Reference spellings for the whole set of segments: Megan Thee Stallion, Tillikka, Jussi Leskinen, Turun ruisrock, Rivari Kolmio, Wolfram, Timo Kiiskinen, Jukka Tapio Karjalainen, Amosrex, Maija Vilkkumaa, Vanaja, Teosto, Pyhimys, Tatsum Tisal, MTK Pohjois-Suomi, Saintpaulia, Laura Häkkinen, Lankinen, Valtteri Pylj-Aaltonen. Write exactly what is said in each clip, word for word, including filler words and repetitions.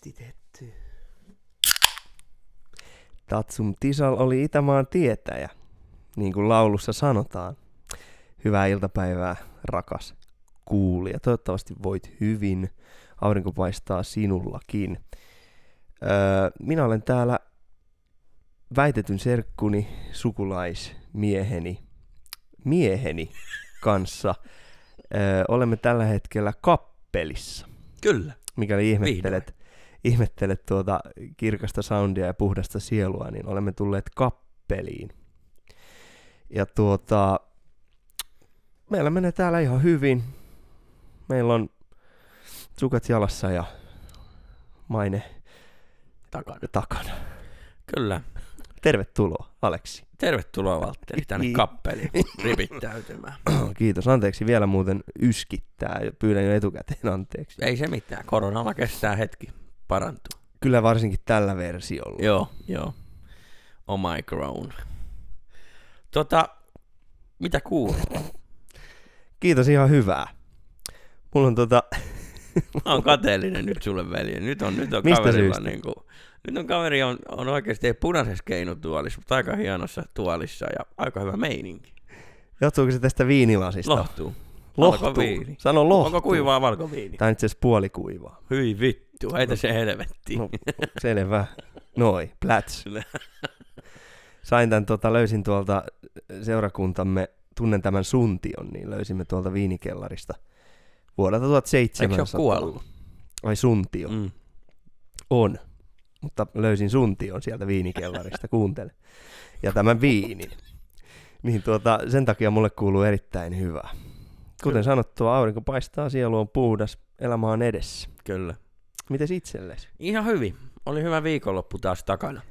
tekstitetty. Tatsum Tisal oli Itämaan tietäjä, niin kuin laulussa sanotaan. Hyvää iltapäivää, rakas kuulija. Toivottavasti voit hyvin. Aurinko paistaa sinullakin. Öö, minä olen täällä väitetyn serkkuni sukulaismieheni mieheni kanssa. Öö, olemme tällä hetkellä kappelissa. Kyllä. Mikäli ihmettelet, ihmettelet tuota kirkasta soundia ja puhdasta sielua, niin olemme tulleet kappeliin. Ja tuota, meillä menee täällä ihan hyvin. Meillä on sukat jalassa ja maine takana. takana. Kyllä. Tervetuloa, Aleksi. Tervetuloa, Valtteri, tänne kappeliin ripit täytymään. Kiitos. Anteeksi, vielä muuten yskittää. Pyydän jo etukäteen anteeksi. Ei se mitään. Koronalla kestää hetki. Parantuu. Kyllä varsinkin tällä versiolla. Joo, joo. Oh my grown. Tota, mitä kuuluu? Kiitos, ihan hyvää. Mulla on tota... Mä oon kateellinen nyt sulle, velje. Nyt on, nyt on kaverilla niinku... Nyt on kaveri on, on oikeasti punaisessa keinutuolissa, mutta aika hienossa tuolissa ja aika hyvä meininki. Johtuuko se tästä viinilasista? Lohtuu. Lohtuu. Viini. Sano lohtuu. Onko kuivaa valkoviini? Tää on itse asiassa puolikuivaa. Hyi vittu, heitä no, se helvettiin. No, selvä. Noi, pläts. Sain tän, tota, löysin tuolta seurakuntamme, tunnen tämän suntion, niin löysimme tuolta viinikellarista vuodelta tuhatseitsemänsataa. Eikö se ole kuollut? Ai suntio. Mm. On. Mutta löysin suntion sieltä viinikellarista, kuuntele. Ja tämän viinin. Niin tuota, sen takia mulle kuuluu erittäin hyvää. Kuten Kyllä. sanottua, aurinko paistaa, sielu on puhdas, elämä on edessä. Kyllä. Mites itsellesi? Ihan hyvin. Oli hyvä viikonloppu taas takana.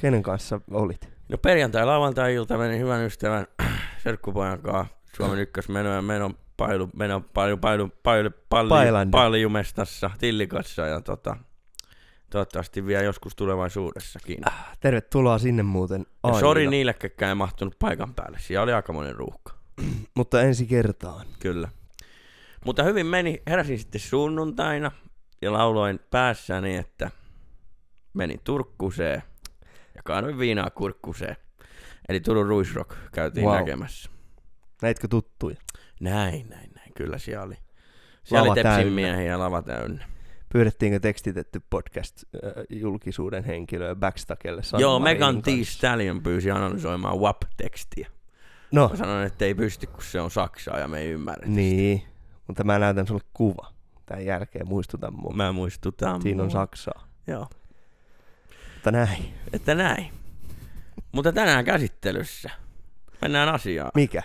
Kenen kanssa olit? No perjantai lauantai-ilta meni hyvän ystävän serkkupojan kanssa Suomen ykkösmenoja menon pailu, menon pailu, pailu, pailu, pailu, pailu, paljumestassa Tillikassa ja tota... Toivottavasti vielä joskus tulevaisuudessakin. Tervetuloa sinne muuten. Sori niille, ketkä ei mahtunut paikan päälle. Siellä oli aikamoinen ruuhka. Mutta ensi kertaan. Kyllä. Mutta hyvin meni. Heräsin sitten sunnuntaina ja lauloin päässäni, että menin Turkkuseen ja kaadoin viinaa kurkkuseen. Eli Turun ruisrock käytiin wow. näkemässä. Näitkö tuttuja? Näin, näin, näin. Kyllä siellä oli. Siellä oli Tepsin miehiä lava täynnä. Pyydettiinkö tekstitetty podcast-julkisuuden henkilöä Backstakelle? Joo, Megan Thee Stallion pyysi analysoimaan W A P-tekstiä. No. Mä sanoin, että ei pysty, kun se on saksaa ja me ei ymmärrä. Niin, sitä. Mutta mä näytän sulle kuva. Tämän jälkeen muistutan mua. Mä muistutan Siinä mua. on saksaa. Joo. Mutta näin. Että näin. Mutta tänään käsittelyssä. Mennään asiaan. Mikä?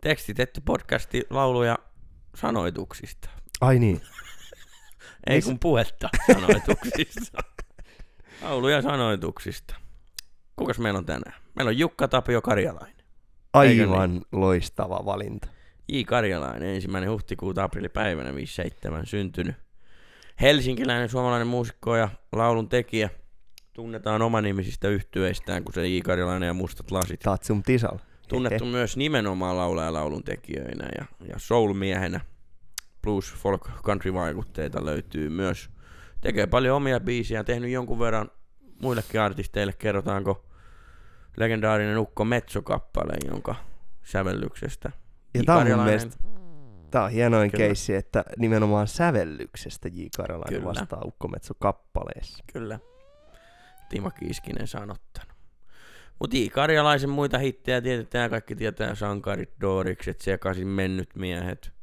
Tekstitetty podcasti lauluja sanoituksista. Ai niin. Ei kun puhetta sanoituksista. Lauluja sanoituksista. Kukas meillä on tänään? Meillä on Jukka Tapio Karjalainen. Aivan niin? Loistava valinta. J. Karjalainen, ensimmäinen huhtikuuta aprillipäivänä viisikymmentäseitsemän syntynyt. Helsinkiläinen suomalainen muusikko ja laulun tekijä. Tunnetaan omanimisistä yhtyeistään, kun se J. Karjalainen ja Mustat lasit. Tatsum Tisal. Tunnettu myös nimenomaan laulaja laulun tekijöinä ja, ja soul-miehenä. Blues, folk, country-vaikutteita löytyy myös. Tekee paljon omia biisiä, tehnyt jonkun verran muillekin artisteille. Kerrotaanko legendaarinen ukko Metso-kappale, jonka sävellyksestä. Ja J. Karjalainen. Tämä on hienoin keissi, että nimenomaan sävellyksestä J. Karjalainen Kyllä. vastaa ukko Metso-kappaleessa. Kyllä. Timo Kiiskinen sanottanut. Mutta J. Karjalaisen muita hittejä tietetään, kaikki tietää sankarit, doorikset, sekaisin mennyt miehet.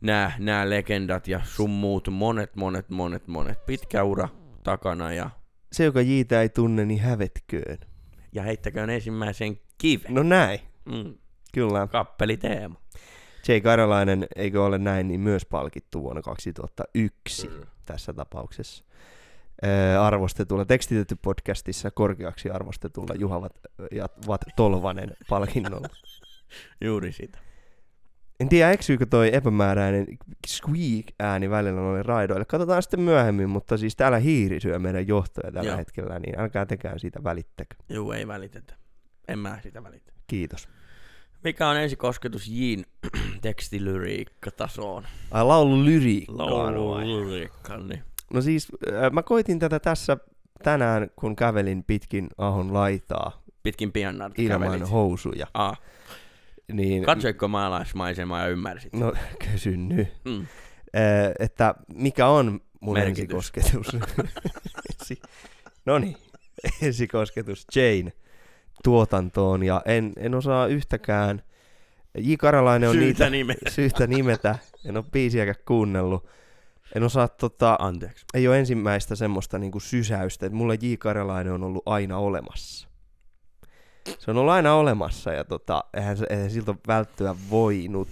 Nää, nää legendat ja sun muut, monet, monet, monet, monet. Pitkä ura takana ja... Se, joka Jitä ei tunne, niin hävetköön. Ja heittäköön ensimmäisen kiven. No näin. Mm. Kyllä. Kappeliteema. J. Karjalainen, eikö ole näin, niin myös palkittu vuonna kaksituhattayksi mm. tässä tapauksessa. Öö, arvostetulla, tekstitetty podcastissa korkeaksi arvostetulla Juha Vat, Vat Tolvanen palkinnolla. Juuri sitä. En tiedä, eksyykö toi epämääräinen squeak-ääni välillä noille raidoille. Katsotaan sitten myöhemmin, mutta siis täällä hiiri syö meidän johtoja tällä Joo. hetkellä, niin älkää tekään siitä välittäkö. Joo, ei välitetä. En mä sitä välitä. Kiitos. Mikä on ensikosketus J:n tekstilyriikka-tasoon? Ai laululyriikkaan. Laululyriikkaan, niin. No siis mä koitin tätä tässä tänään, kun kävelin pitkin Ahon laitaa. Pitkin Piennarta kävelit? Ilman housuja. Aa. Niin, katsoitko maalaismaisemaa ja ymmärsit? No kysy nyt, mm. että mikä on mun merkitys. Ensikosketus? Ensi... No niin, ensikosketus Jane tuotantoon ja en, en osaa yhtäkään. J. Karjalainen on syytä niitä nimetä. syytä nimetä, en ole biisiäkään kuunnellut. En osaa, tota, Anteeksi. ei ole ensimmäistä semmoista niinku sysäystä, että mulla J. Karjalainen on ollut aina olemassa. Se on ollut aina olemassa ja tota, eihän, eihän siltä välttyä voinut.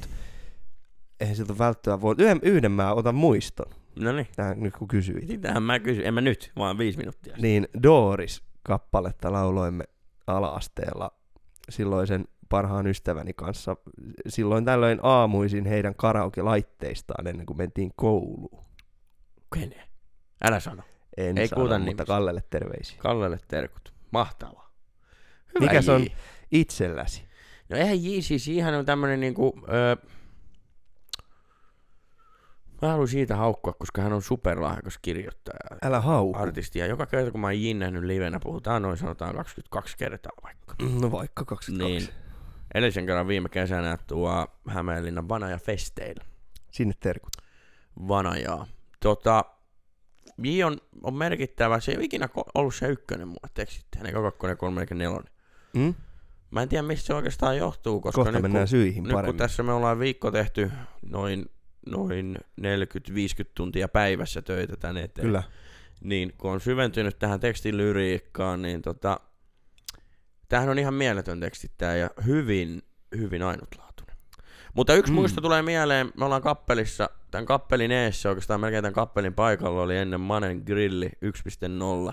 Eihän siltä välttyä voinut. Yhden, yhden mä otan muiston. No niin. Nyt kun kysyit. Sitähän mä kysyin. En mä nyt, vaan viisi minuuttia. Sitten. Niin, Doris-kappaletta lauloimme ala-asteella silloisen parhaan ystäväni kanssa. Silloin tällöin aamuisin heidän karaoke-laitteistaan ennen kuin mentiin kouluun. Kene? Älä sano. En Ei sano, mutta nimistä. Kallelle terveisiä. Kallelle terkut. Mahtavaa. Hyvä. Mikäs on itselläsi? No eihän J, siis ihan on tämmönen niinku... Öö, mä haluan siitä haukkua, koska hän on superlahjakas kirjoittaja. Älä hauku. Artisti. Ja joka kerta kun mä oon J:n nähnyt livenä, puhutaan noin sanotaan kaksikymmentäkaksi kertaa vaikka. No vaikka kaksikymmentäkaksi. Niin. Edellisen kerran viime kesänä tuo Hämeenlinnan Vanaja-festeillä. Sinne terkut. Vanajaa. Tota... J on, on merkittävä. Se ei ole ikinä ollut se ykkönen mulle tekstittäjä. Eikä kakkonen, kolme, eikä nelonen. Mm? Mä en tiedä, mistä se oikeastaan johtuu. Koska kohta nyt, mennään kun, syihin paremmin. Nyt kun tässä me ollaan viikko tehty noin, noin neljäkymmentä viisikymmentä tuntia päivässä töitä tän eteen. Kyllä. Niin kun on syventynyt tähän tekstilyriikkaan, niin tota, tämähän on ihan mieletön tekstittäjä ja hyvin, hyvin ainutlaatuinen. Mutta yksi mm. muista tulee mieleen, me ollaan kappelissa, tämän kappelin eessä, oikeastaan melkein tämän kappelin paikalla oli ennen Manen grilli yksi piste nolla.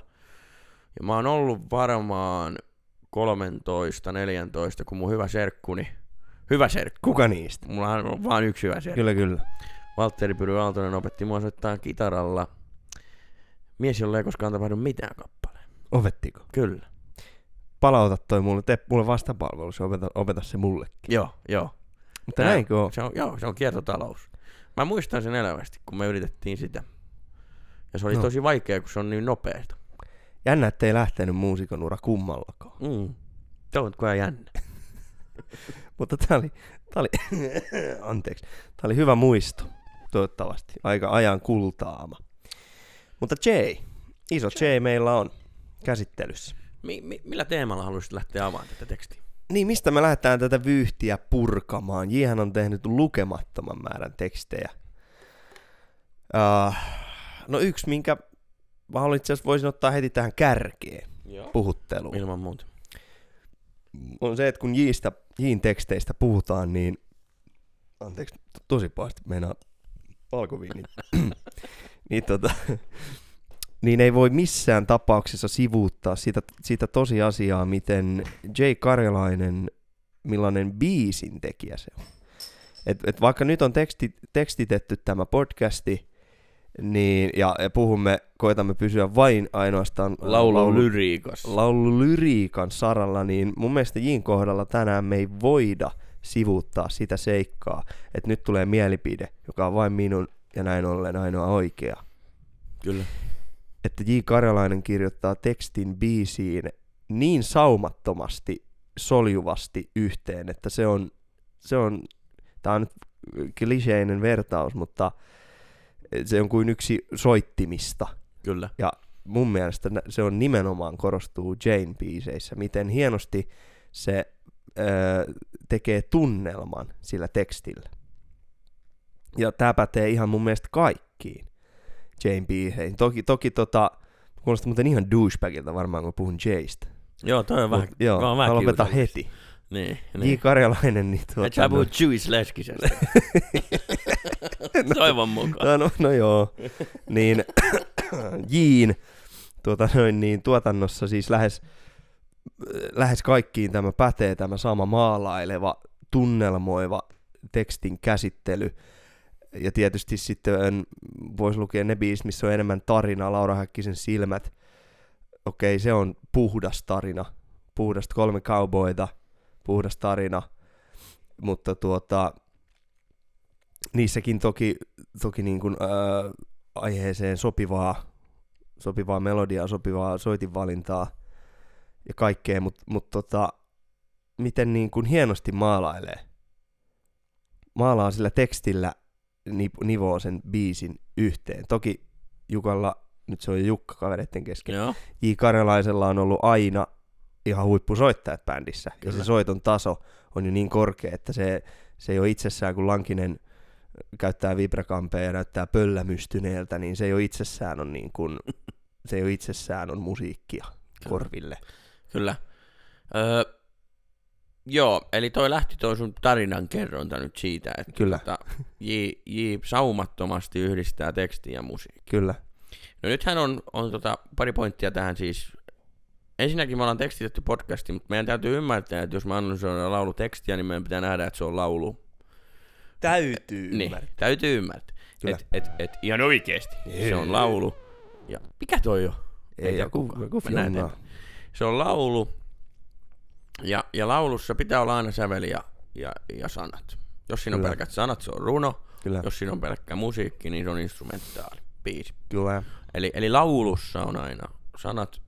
Ja mä oon ollut varmaan kolmetoista neljätoista, kun mun hyvä serkkuni, hyvä serkku. Kuka niistä? Mulla on vaan yksi hyvä serkku. Kyllä, kyllä. Valtteri Pylj-Aaltonen opetti mua soittaa kitaralla. Mies, jolla ei koskaan tapahdu mitään kappaleen. Opettiko? Kyllä. Palauta toi mulle, tee mulle vastapalvelus ja opeta, opeta se mullekin. Joo, joo. Mutta näinkö on? Se on? Joo, se on kiertotalous. Mä muistan sen elävästi, kun me yritettiin sitä. Ja se oli no. tosi vaikea, kun se on niin nopeeta. Jännä, ettei lähtenyt muusikon ura kummallakaan. Mm. Tämä on kyllä jännä. Mutta tää oli, tää oli, anteeksi, tää oli hyvä muisto, toivottavasti. Aika ajan kultaama. Mutta J, iso J, J meillä on käsittelyssä. Mi- mi- millä teemalla haluaisit lähteä avaamaan tätä tekstiä? Niin, mistä me lähdetään tätä vyyhtiä purkamaan? J:hän on tehnyt lukemattoman määrän tekstejä. Uh, no yksi, minkä mä haluan itse asiassa voisin ottaa heti tähän kärkeen Joo. puhutteluun. Ilman muuta. On se, että kun J:stä, J:n teksteistä puhutaan, niin... Anteeksi, tosi pahasti meinaa alkoviinin. niin, tota, niin ei voi missään tapauksessa sivuuttaa sitä, sitä tosiasiaa, miten J. Karjalainen, millainen biisin tekijä se on. Et, et vaikka nyt on teksti, tekstitetty tämä podcasti, niin, ja puhumme, koetamme pysyä vain ainoastaan laululyriikassa. Laululyriikan saralla, niin mun mielestä J:n kohdalla tänään me ei voida sivuuttaa sitä seikkaa, että nyt tulee mielipide, joka on vain minun ja näin ollen ainoa oikea. Kyllä. Että J. Karjalainen kirjoittaa tekstin biisiin niin saumattomasti, soljuvasti yhteen, että se on, se on, tää on nyt kliseinen vertaus, mutta se on kuin yksi soittimista. Kyllä. Ja mun mielestä se on nimenomaan korostuu J:n biiseissä, miten hienosti se öö, tekee tunnelman sillä tekstillä. Ja tää pätee ihan mun mielestä kaikkiin. J:n biiseihin. Toki, toki tota, kuulostaa muuten ihan douchebagilta varmaan, kun puhun J:stä. Joo, toi on vähän kiusallista. Mä lopetan heti. Niin, niin. J. Karjalainen. Niin tuota, et sä puhut Jussi Leskisestä. Toivon mukaan. No, no, no joo. Niin, J:n tuota, niin, tuotannossa siis lähes, lähes kaikkiin tämä pätee, tämä sama maalaileva, tunnelmoiva tekstin käsittely. Ja tietysti sitten voisi lukea ne biisit, missä on enemmän tarinaa, Laura Häkkisen Silmät. Okei, se on puhdas tarina. Puhdasta kolme cowboyta, puhdas tarina. Mutta tuota, niissäkin toki, toki niin kuin, äh, aiheeseen sopivaa, sopivaa melodiaa, sopivaa soitinvalintaa ja kaikkea, mutta mut tota, miten niin kuin hienosti maalailee. Maalaa sillä tekstillä, nivoo sen biisin yhteen. Toki Jukalla, nyt se on jo Jukka kavereiden kesken, joo. J. Karjalaisella on ollut aina ihan huippusoittajat bändissä. Kyllä. Ja se soiton taso on jo niin korkea, että se, se ei ole itsessään, kun Lankinen käyttää vibrakampea ja näyttää pöllämystyneeltä, niin se ei ole itsessään on, niin kuin, se ei ole itsessään on musiikkia kyllä. korville. Kyllä. Öö, joo, eli toi lähti toi sun tarinan kerronta nyt siitä, että kyllä. Tota, J, J saumattomasti yhdistää tekstiä ja musiikkia. Kyllä. No nythän on, on tota, pari pointtia tähän siis. Ensinnäkin me ollaan tekstitetty podcasti, mutta meidän täytyy ymmärtää, että jos mä analysoidaan laulutekstiä, niin meidän pitää nähdä, että se on laulu. Täytyy ymmärtää. Niin, täytyy ymmärtää. Et, et, et, ihan oikeesti. Ei, se on laulu. Ja mikä toi on? Ei joku, joku se on laulu. Ja, ja laulussa pitää olla aina säveli ja, ja, ja sanat. Jos siinä on kyllä. pelkät sanat, se on runo. Kyllä. Jos siinä on pelkkä musiikki, niin se on instrumentaali biisi. Kyllä. Eli, eli laulussa on aina sanat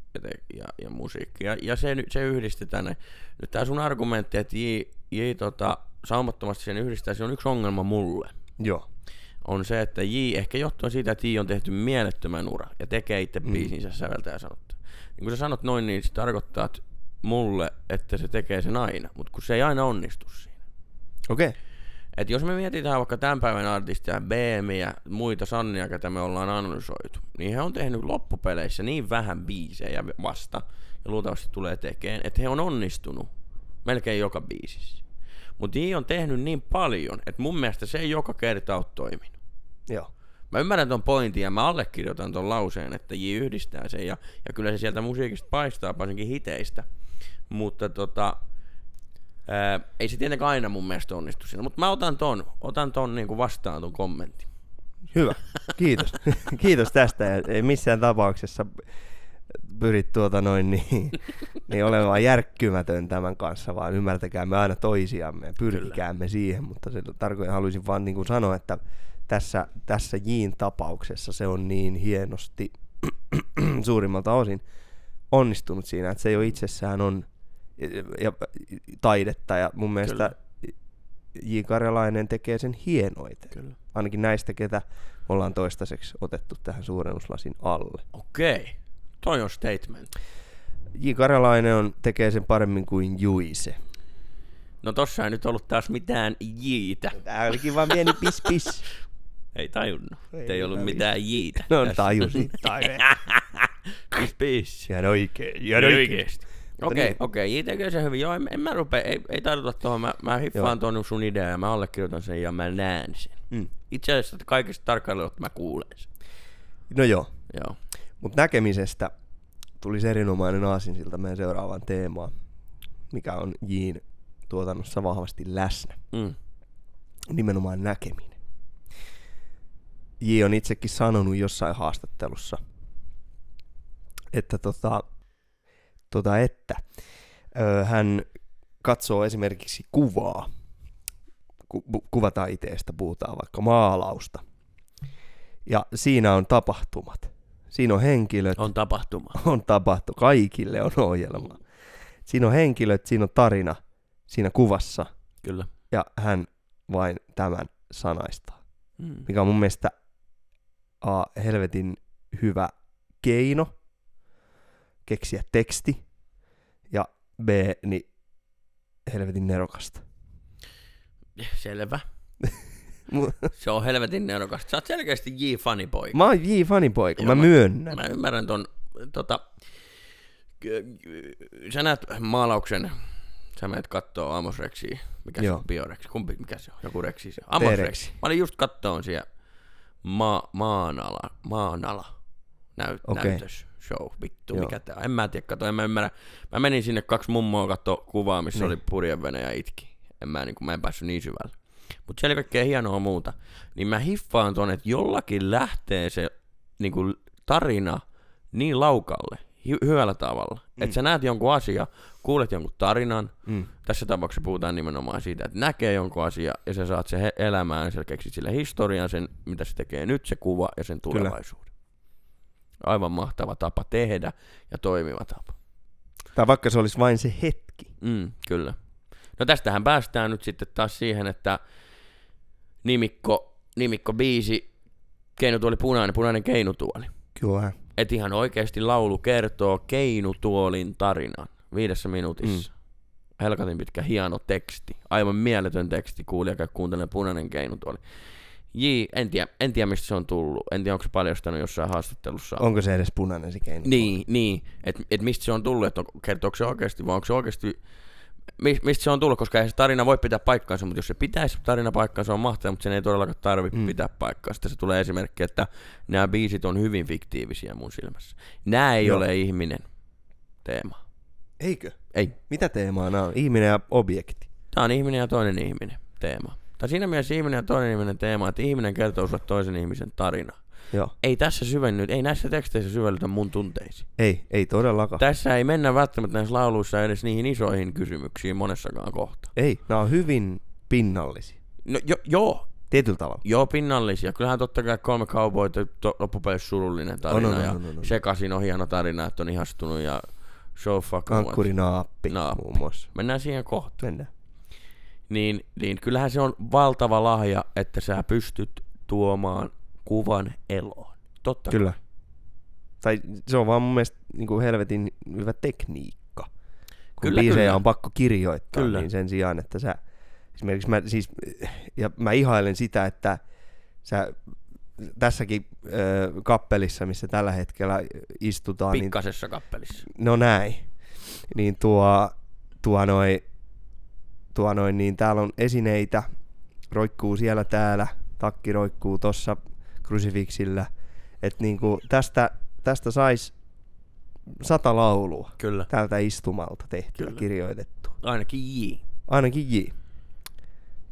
ja, ja musiikki. Ja, ja se, se yhdistetään. Ne. Nyt tää sun argumentti, että J, J tota, saumattomasti sen yhdistää, se on yksi ongelma mulle. Joo. On se, että J, ehkä johtuen siitä, että J on tehty mielettömän ura ja tekee itse mm. biisinsä säveltä ja sanottaa. Niin kun sä sanot noin, niin se tarkoittaa, että mulle, että se tekee sen aina, mutta kun se ei aina onnistu siinä. Okei. Okay. Et jos me mietitään vaikka tämän päivän artistia, B M:iä, muita Sannia, ketä me ollaan analysoitu, niin he on tehnyt loppupeleissä niin vähän biisejä vasta, ja luultavasti tulee tekemään, että he on onnistunut melkein joka biisissä. Mutta J on tehnyt niin paljon, että mun mielestä se ei joka kerta ole toiminut. Joo. Mä ymmärrän ton pointin ja mä allekirjoitan ton lauseen, että J yhdistää sen, ja, ja kyllä se sieltä musiikista paistaa, varsinkin hiteistä. Mutta tota, ää, ei se tietenkään aina mun mielestä onnistu siinä, mutta mä otan ton, otan ton niinku vastaan ton kommentin. Hyvä, kiitos. Kiitos tästä. Ei missään tapauksessa pyrit tuota noin niin, niin olemaan järkkymätön tämän kanssa, vaan ymmärtäkäämme aina toisiamme ja pyrkikäämme siihen, mutta se tarkoittaa, haluaisin vaan niin kuin sanoa, että tässä, tässä J:n tapauksessa se on niin hienosti suurimmalta osin onnistunut siinä, että se jo itsessään on ja taidetta ja mun mielestä kyllä. J. Karjalainen tekee sen hienoiten. Ainakin näistä, ketä ollaan toistaiseksi otettu tähän suurennuslasin alle. Okei, toi on statement. J. Karjalainen on, tekee sen paremmin kuin Juise. No tossa ei nyt ollut taas mitään J:tä. Tää olikin vaan pieni pis pis. Ei tajunnut, ei, ei ollut mitään J:tä. No tajusin, tajusin. Pis pis. Ihan oikein, ihan oikeesti. Okei, okei, J tekee sen hyvin. Joo, en, en mä rupea, ei, ei tartuta tuohon. Mä, mä hiffaan tuon sun idean ja mä allekirjoitan sen ja mä näen sen. Mm. Itse asiassa kaikista tarkkailusta mä kuulen sen. No joo. Joo. Mut näkemisestä tulisi erinomainen aasinsilta meidän seuraavaan teemaan, mikä on J:n tuotannossa vahvasti läsnä. Mm. Nimenomaan näkeminen. J on itsekin sanonut jossain haastattelussa, että tota, tota että öö, hän katsoo esimerkiksi kuvaa, Ku, bu, kuvataan itseestä, puhutaan vaikka maalausta, ja siinä on tapahtumat, siinä on henkilöt, on tapahtuma, on tapahtu, kaikille on ohjelma, siinä on henkilöt, siinä on tarina, siinä kuvassa, kyllä, ja hän vain tämän sanaistaa, mm. mikä on mun mielestä a, helvetin hyvä keino, keksiä teksti, ja B, niin helvetin nerokasta. Selvä. Se on helvetin nerokasta. Sä oot selkeästi J-fanipoika. Mä oon J-fanipoika, mä myönnän. Mä ymmärrän ton, tota, sä näet maalauksen, sä menet kattoo Amosreksiä, mikä joo. se on Bioreksi, kumpi, mikä se on, joku Reksi se on, Amosreksi. Mä olin just kattoon siellä ma- maanala, maanala näyt, okay. näytös. Show, vittu, joo. mikä tää on. En mä tiedä, kato, en mä ymmärrä. Mä menin sinne kaksi mummoa katsoa kuvaa, missä niin. oli purjevene ja itki. En mä, niin kun, mä en päässyt niin syvälle. Mutta siellä oli kaikkea hienoa muuta. Niin mä hiffaan ton, että jollakin lähtee se niin kun, tarina niin laukalle hy- hyvällä tavalla. Mm. Että sä näet jonkun asian, kuulet jonkun tarinan. Mm. Tässä tapauksessa puhutaan nimenomaan siitä, että näkee jonkun asian ja sä saat sen elämään, sä keksit sille historian, sen mitä se tekee nyt, se kuva ja sen tulevaisuuden. Kyllä. Aivan mahtava tapa tehdä ja toimiva tapa. Tai vaikka se olisi vain se hetki. Mm, kyllä. No tästähän päästään nyt sitten taas siihen, että nimikko, nimikko biisi, keinutuoli punainen, punainen keinutuoli. Kyllä. Et ihan oikeasti laulu kertoo keinutuolin tarinan viidessä minuutissa. Mm. Helkatin pitkä hieno teksti, aivan mieletön teksti, kuulija käy kuuntelemaan punainen keinutuoli. Jii, en tiedä, en tiedä mistä se on tullut, en tiedä onko se paljastanut jossain haastattelussa. Onko se edes punainen se keinutuoli? Niin, niin. että et mistä se on tullut, että kertooko se oikeasti vai onko se oikeasti... Mistä se on tullut, koska ei se tarina voi pitää paikkaansa, mutta jos se pitäisi tarina paikkaansa, on mahtavaa, mutta sen ei todellakaan tarvitse mm. pitää paikkaansa. Sitten se tulee esimerkki, että nämä biisit on hyvin fiktiivisiä mun silmässä. Nämä ei Joo. ole ihminen teema. Eikö? Ei. Mitä teemaa nämä on? Ihminen ja objekti. Tämä on ihminen ja toinen ihminen teema. Tai siinä mielessä ihminen ja toinen ihminen teema, että ihminen kertoo sulle toisen ihmisen tarinaa. Joo. Ei tässä syvennyt, ei näissä teksteissä syvellytä mun tunteisiin. Ei, ei todellakaan. Tässä ei mennä välttämättä näissä lauluissa edes niihin isoihin kysymyksiin monessakaan kohtaan. Ei, nämä on hyvin pinnallisia. No jo, joo. Tietyllä tavalla. Joo, pinnallisia. Kyllähän totta kai kolme kaupoita loppupeleissä surullinen tarina. On, on, ja no, no, no, no. Sekasin on hieno tarina, että on ihastunut ja show fuck. Ankkurinaappi muun muassa. Mennään siihen kohtaan. Mennään. Niin, niin kyllähän se on valtava lahja, että sä pystyt tuomaan kuvan eloon. Totta. Kyllä. Tai se on vaan mun mielestä niin kuin helvetin hyvä tekniikka. Kun kyllä, biisejä kyllä. on pakko kirjoittaa, kyllä. niin sen sijaan, että sä... Esimerkiksi mä siis... Ja mä ihailen sitä, että sä tässäkin äh, kappelissa, missä tällä hetkellä istutaan... Pikkasessa niin, kappelissa. No näin. Niin tuo... Tuo noin... Tuo noin, niin täällä on esineitä. Roikkuu siellä täällä. Takki roikkuu tossa... krusifiksillä, että niinku tästä, tästä saisi sata laulua Kyllä. tältä istumalta tehtyä Kyllä. kirjoitettu. Ainakin jii. Ainakin jii.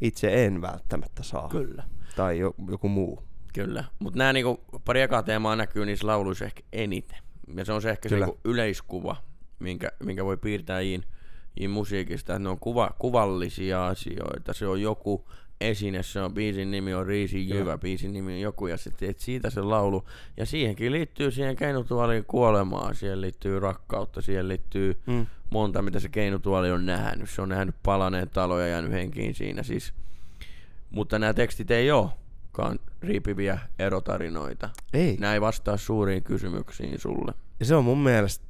Itse en välttämättä saa. Kyllä. Tai joku muu. Kyllä, mutta nämä niinku pari ekaa teemaa näkyy niissä lauluissa ehkä eniten. Ja se on se ehkä se niinku yleiskuva, minkä, minkä voi piirtää jiin, jiin musiikista, että ne on kuva, kuvallisia asioita, se on joku... esine, se on, biisin nimi on Riisin Jyvä, biisin nimi on joku, ja sitten et siitä se laulu, ja siihenkin liittyy siihen keinutuoliin kuolemaa, siihen liittyy rakkautta, siihen liittyy mm. monta, mitä se keinutuoli on nähnyt, se on nähnyt palaneen taloja ja jäänyt henkiin siinä siis, mutta nämä tekstit ei olekaan riipiviä erotarinoita, ei. Nämä ei vastaa suuriin kysymyksiin sulle. Ja se on mun mielestä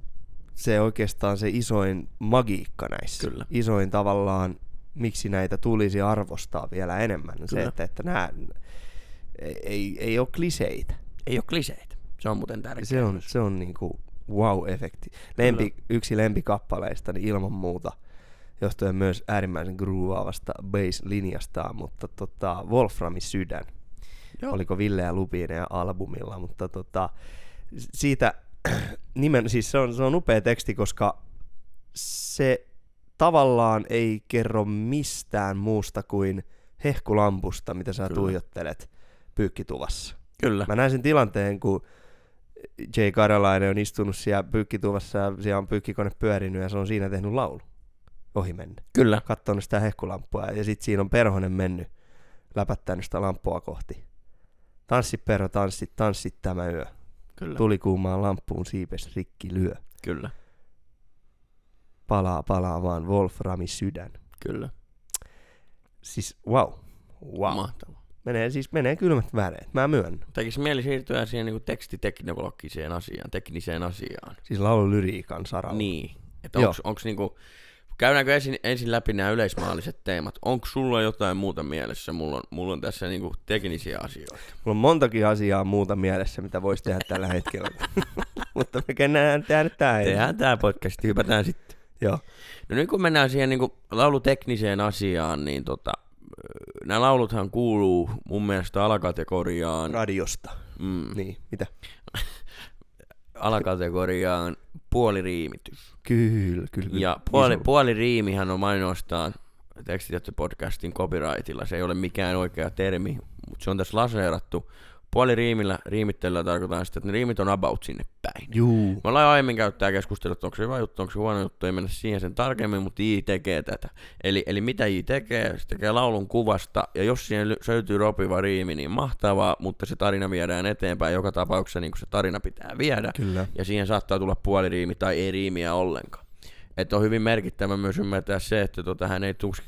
se oikeastaan se isoin magiikka näissä, Kyllä. isoin tavallaan, miksi näitä tulisi arvostaa vielä enemmän, niin se, että, että nämä ei, ei ole kliseitä. Ei ole kliseitä, se on muuten tärkeää. Se on, se on niin kuin wow-efekti. Lempi, yksi lempikappaleista niin ilman muuta, johtuen myös äärimmäisen groovaavasta bass-linjastaan, mutta tota, Wolframin sydän, Joo. oliko Ville ja Lupinen albumilla, mutta tota, siitä nimen, siis se on, se on upea teksti, koska se tavallaan ei kerro mistään muusta kuin hehkulampusta, mitä sä Kyllä. tuijottelet pyykkituvassa. Kyllä. Mä näin sen tilanteen, kun J. Karjalainen on istunut siellä pyykkituvassa ja siellä on pyykkikone pyörinyt ja se on siinä tehnyt laulu ohi mennä. Kyllä. Katsonut sitä hehkulampua ja sit siinä on Perhonen mennyt läpättänyt sitä lamppua kohti. Tanssi Perho, tanssi, tanssi tämä yö. Kyllä. Tuli kuumaan lamppuun, siipes rikki lyö. Kyllä. Palaa, palaa vaan Wolframin sydän. Kyllä. Siis wow. wow. Mahtavaa. Menee, siis menee kylmät väreet, mä myönnän. Tekisi mieli siirtyä siihen niin tekstiteknologiseen asiaan, tekniseen asiaan. Siis laululyriikan saralla. Niin. Että onks, onks niinku, käydäänkö ensin, ensin läpi nämä yleismaalliset teemat? Onko sulla jotain muuta mielessä? Mulla on, mulla on tässä niinku teknisiä asioita. Mulla on montakin asiaa muuta mielessä, mitä voisi tehdä tällä hetkellä. Mutta me kennään tehdä tämä. Tehdään tämä podcasti, hypätään sitten. Joo. No nyt kun mennään siihen niin kuin laulutekniseen asiaan, niin tota, nämä lauluthan kuuluu mun mielestä alakategoriaan... Radiosta. Mm. Niin, mitä? Alakategoriaan puoliriimitys. Kyllä, kyllä. kyllä. Ja puoli, puoliriimihän on ainoastaan tekstitetty podcastin copyrightilla. Se ei ole mikään oikea termi, mutta se on tässä laseerattu Puoliriimillä riimittelyllä tarkoitan sitä, että ne riimit on about sinne päin. Juu. Mä ollaan aiemmin käyttää keskustelua, että onko se hyvä juttu, onko se huono juttu, ei mennä siihen sen tarkemmin, mutta J tekee tätä. Eli, eli mitä J tekee, se tekee laulun kuvasta, ja jos siihen löytyy ropiva riimi, niin mahtavaa, mutta se tarina viedään eteenpäin joka tapauksessa, niin kuin se tarina pitää viedä. Kyllä. Ja siihen saattaa tulla puoliriimi tai ei riimiä ollenkaan. Että on hyvin merkittävä myös ymmärtää se, että tota, hän ei tuks,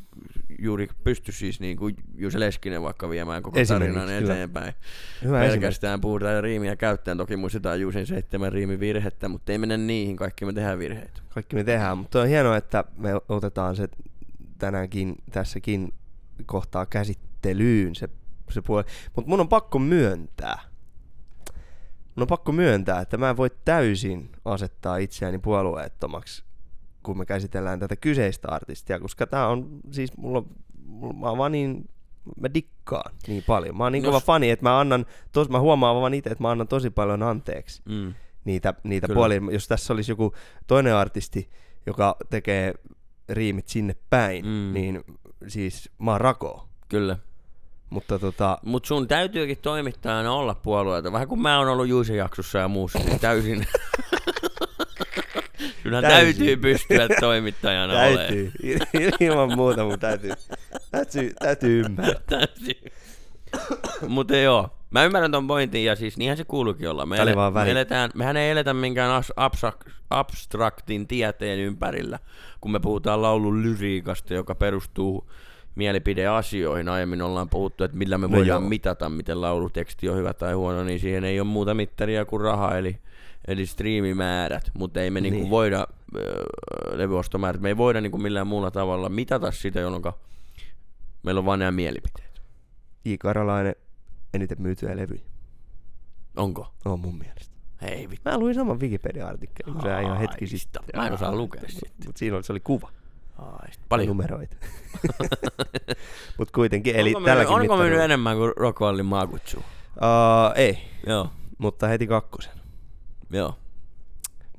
juuri pysty siis niin kuin Jussi Leskinen vaikka viemään koko tarinan eteenpäin. Hyvä. Pelkästään puhutaan riimiä käyttäen. Toki muistetaan Jussin seitsemän riimin virhettä, mutta ei mennä niihin. Kaikki me tehdään virheitä. Kaikki me tehdään, mutta on hienoa, että me otetaan se tänäänkin tässäkin kohtaa käsittelyyn se, se puoli. Mutta mun on pakko myöntää. Mun on pakko myöntää, että mä en voi täysin asettaa itseäni puolueettomaksi, kun me käsitellään tätä kyseistä artistia, koska tää on siis mulla, mulla mä vaan niin, mä dikkaan niin paljon. Mä oon niin kova Just. fani, että mä annan, tos, mä huomaan vaan itse, että mä annan tosi paljon anteeksi mm. niitä, niitä puolia. Jos tässä olisi joku toinen artisti, joka tekee riimit sinne päin, mm. niin siis mä oon rako. Kyllä. Mutta tota... Mut sun täytyykin toimittajana olla puolueelta. Vähän kun mä oon ollut Juisen jaksossa ja muussa, niin täysin... Kyllähän täysin. Täytyy pystyä toimittajana täytyy. olemaan. Ilman muuta, mutta täytyy, täytyy, täytyy ymmärtää. Mutta joo, mä ymmärrän ton pointin ja siis niinhän se kuuluukin olla. Me ele- me eletään, mehän ei eletä minkään abstrak- abstraktin tieteen ympärillä, kun me puhutaan laulun lyriikasta, joka perustuu mielipideasioihin. Aiemmin ollaan puhuttu, että millä me voidaan no mitata, miten lauluteksti on hyvä tai huono, niin siihen ei ole muuta mittaria kuin raha, eli Eli striimimäärät, mutta ei me niin. niinku voida, öö, levyostomäärät, me ei voida niinku millään muulla tavalla mitata sitä, jolloin meillä on vaan nämä mielipiteet. J. Karjalainen, eniten myytyä levyjä. Onko? On mun mielestä. Hei vittu. Mä luin saman Wikipedia-artikkelin, kun sä ihan hetki sitten. Mä en osaa lukea sitten. Mutta siinä oli, se oli kuva. Aista. Paljon. Numeroita. Mut kuitenkin, eli onko tälläkin myynyt, onko myynyt enemmän kuin Rockvallin maakutsu? Uh, ei. Joo. Mutta heti kakkosen. Joo.